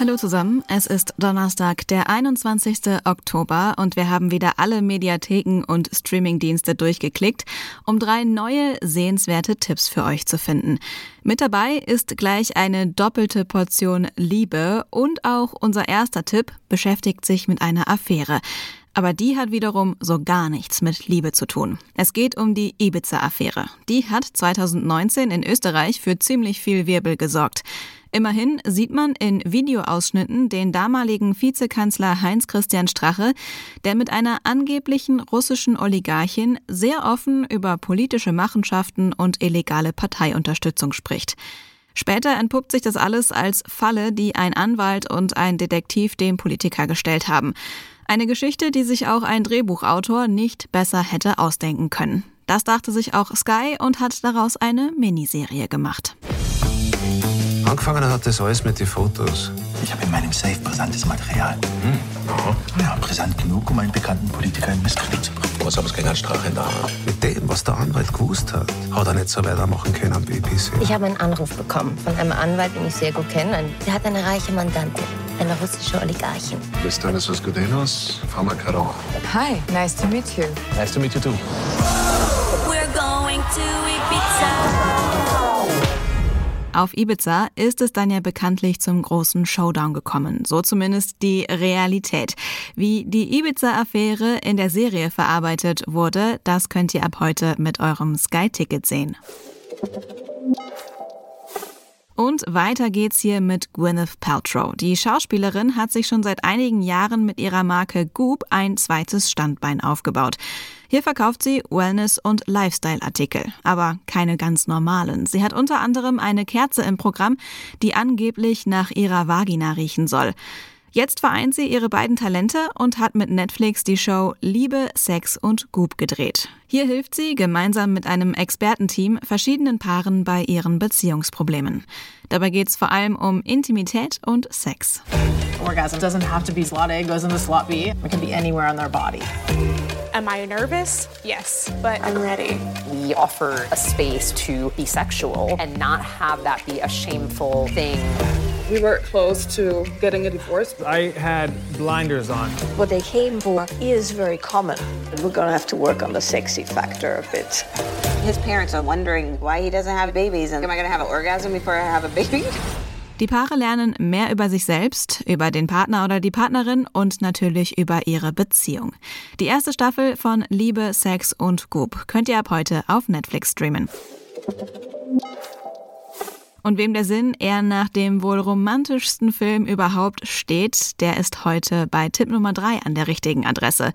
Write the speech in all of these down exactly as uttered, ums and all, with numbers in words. Hallo zusammen, es ist Donnerstag, der einundzwanzigsten Oktober und wir haben wieder alle Mediatheken und Streamingdienste durchgeklickt, um drei neue sehenswerte Tipps für euch zu finden. Mit dabei ist gleich eine doppelte Portion Liebe und auch unser erster Tipp beschäftigt sich mit einer Affäre. Aber die hat wiederum so gar nichts mit Liebe zu tun. Es geht um die Ibiza-Affäre. Die hat zweitausendneunzehn in Österreich für ziemlich viel Wirbel gesorgt. Immerhin sieht man in Videoausschnitten den damaligen Vizekanzler Heinz-Christian Strache, der mit einer angeblichen russischen Oligarchin sehr offen über politische Machenschaften und illegale Parteiunterstützung spricht. Später entpuppt sich das alles als Falle, die ein Anwalt und ein Detektiv dem Politiker gestellt haben. Eine Geschichte, die sich auch ein Drehbuchautor nicht besser hätte ausdenken können. Das dachte sich auch Sky und hat daraus eine Miniserie gemacht. Angefangen hat das alles mit den Fotos. Ich habe in meinem Safe brisantes Material. Hm. Ja, brisant genug, um einen bekannten Politiker in Misskredit zu bringen. Was aber es ging an Strache in der Hand. Mit dem, was der Anwalt gewusst hat, hat er nicht so weitermachen können am B B C. Ich habe einen Anruf bekommen von einem Anwalt, den ich sehr gut kenne. Der hat eine reiche Mandantin, eine russische Oligarchin. Du bist Stanislav Gudenos, Frau Makarova. Hi, nice to meet you. Nice to meet you too. We're going to Ibiza. Auf Ibiza ist es dann ja bekanntlich zum großen Showdown gekommen. So zumindest die Realität. Wie die Ibiza-Affäre in der Serie verarbeitet wurde, das könnt ihr ab heute mit eurem Sky-Ticket sehen. Und weiter geht's hier mit Gwyneth Paltrow. Die Schauspielerin hat sich schon seit einigen Jahren mit ihrer Marke Goop ein zweites Standbein aufgebaut. Hier verkauft sie Wellness- und Lifestyle-Artikel, aber keine ganz normalen. Sie hat unter anderem eine Kerze im Programm, die angeblich nach ihrer Vagina riechen soll. Jetzt vereint sie ihre beiden Talente und hat mit Netflix die Show Liebe, Sex und Goop gedreht. Hier hilft sie gemeinsam mit einem Expertenteam verschiedenen Paaren bei ihren Beziehungsproblemen. Dabei geht es vor allem um Intimität und Sex. Orgasm doesn't have to be slot A, goes into slot B. It can be anywhere on their body. Am I nervous? Yes, but I'm ready. We offer a space to be sexual and not have that be a shameful thing. We were close to getting a divorce. I had blinders on. What they came for is very common. We're going to have to work on the sexy factor a bit. His parents are wondering why he doesn't have babies. And am I going to have an orgasm before I have a baby? Die Paare lernen mehr über sich selbst, über den Partner oder die Partnerin und natürlich über ihre Beziehung. Die erste Staffel von Liebe, Sex und Goop könnt ihr ab heute auf Netflix streamen. Und wem der Sinn eher nach dem wohl romantischsten Film überhaupt steht, der ist heute bei Tipp Nummer drei an der richtigen Adresse.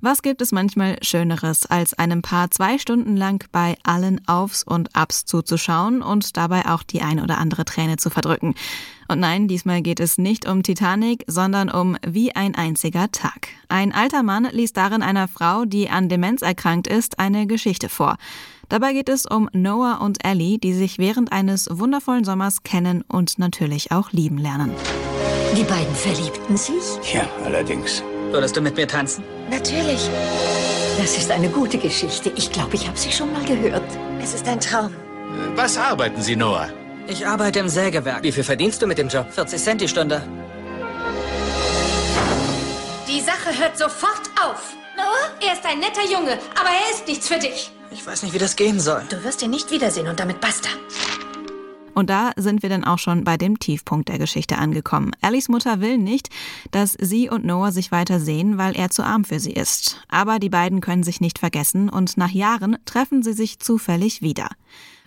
Was gibt es manchmal Schöneres, als einem Paar zwei Stunden lang bei allen Aufs und Abs zuzuschauen und dabei auch die ein oder andere Träne zu verdrücken? Und nein, diesmal geht es nicht um Titanic, sondern um Wie ein einziger Tag. Ein alter Mann liest darin einer Frau, die an Demenz erkrankt ist, eine Geschichte vor. Dabei geht es um Noah und Ellie, die sich während eines wundervollen Sommers kennen und natürlich auch lieben lernen. Die beiden verliebten sich? Ja, allerdings. Würdest du mit mir tanzen? Natürlich. Das ist eine gute Geschichte. Ich glaube, ich habe sie schon mal gehört. Es ist ein Traum. Was arbeiten Sie, Noah? Ich arbeite im Sägewerk. Wie viel verdienst du mit dem Job? vierzig Cent die Stunde. Die Sache hört sofort auf. Noah, er ist ein netter Junge, aber er ist nichts für dich. Ich weiß nicht, wie das gehen soll. Du wirst ihn nicht wiedersehen und damit basta. Und da sind wir dann auch schon bei dem Tiefpunkt der Geschichte angekommen. Ellies Mutter will nicht, dass sie und Noah sich weiter sehen, weil er zu arm für sie ist. Aber die beiden können sich nicht vergessen und nach Jahren treffen sie sich zufällig wieder.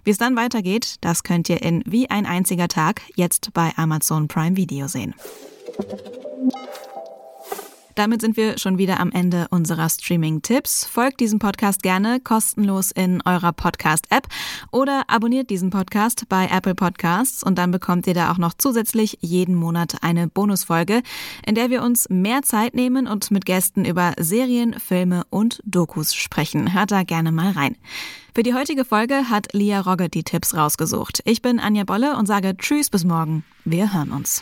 Wie es dann weitergeht, das könnt ihr in Wie ein einziger Tag jetzt bei Amazon Prime Video sehen. Damit sind wir schon wieder am Ende unserer Streaming-Tipps. Folgt diesem Podcast gerne kostenlos in eurer Podcast-App oder abonniert diesen Podcast bei Apple Podcasts und dann bekommt ihr da auch noch zusätzlich jeden Monat eine Bonusfolge, in der wir uns mehr Zeit nehmen und mit Gästen über Serien, Filme und Dokus sprechen. Hört da gerne mal rein. Für die heutige Folge hat Lia Rogge die Tipps rausgesucht. Ich bin Anja Bolle und sage Tschüss bis morgen. Wir hören uns.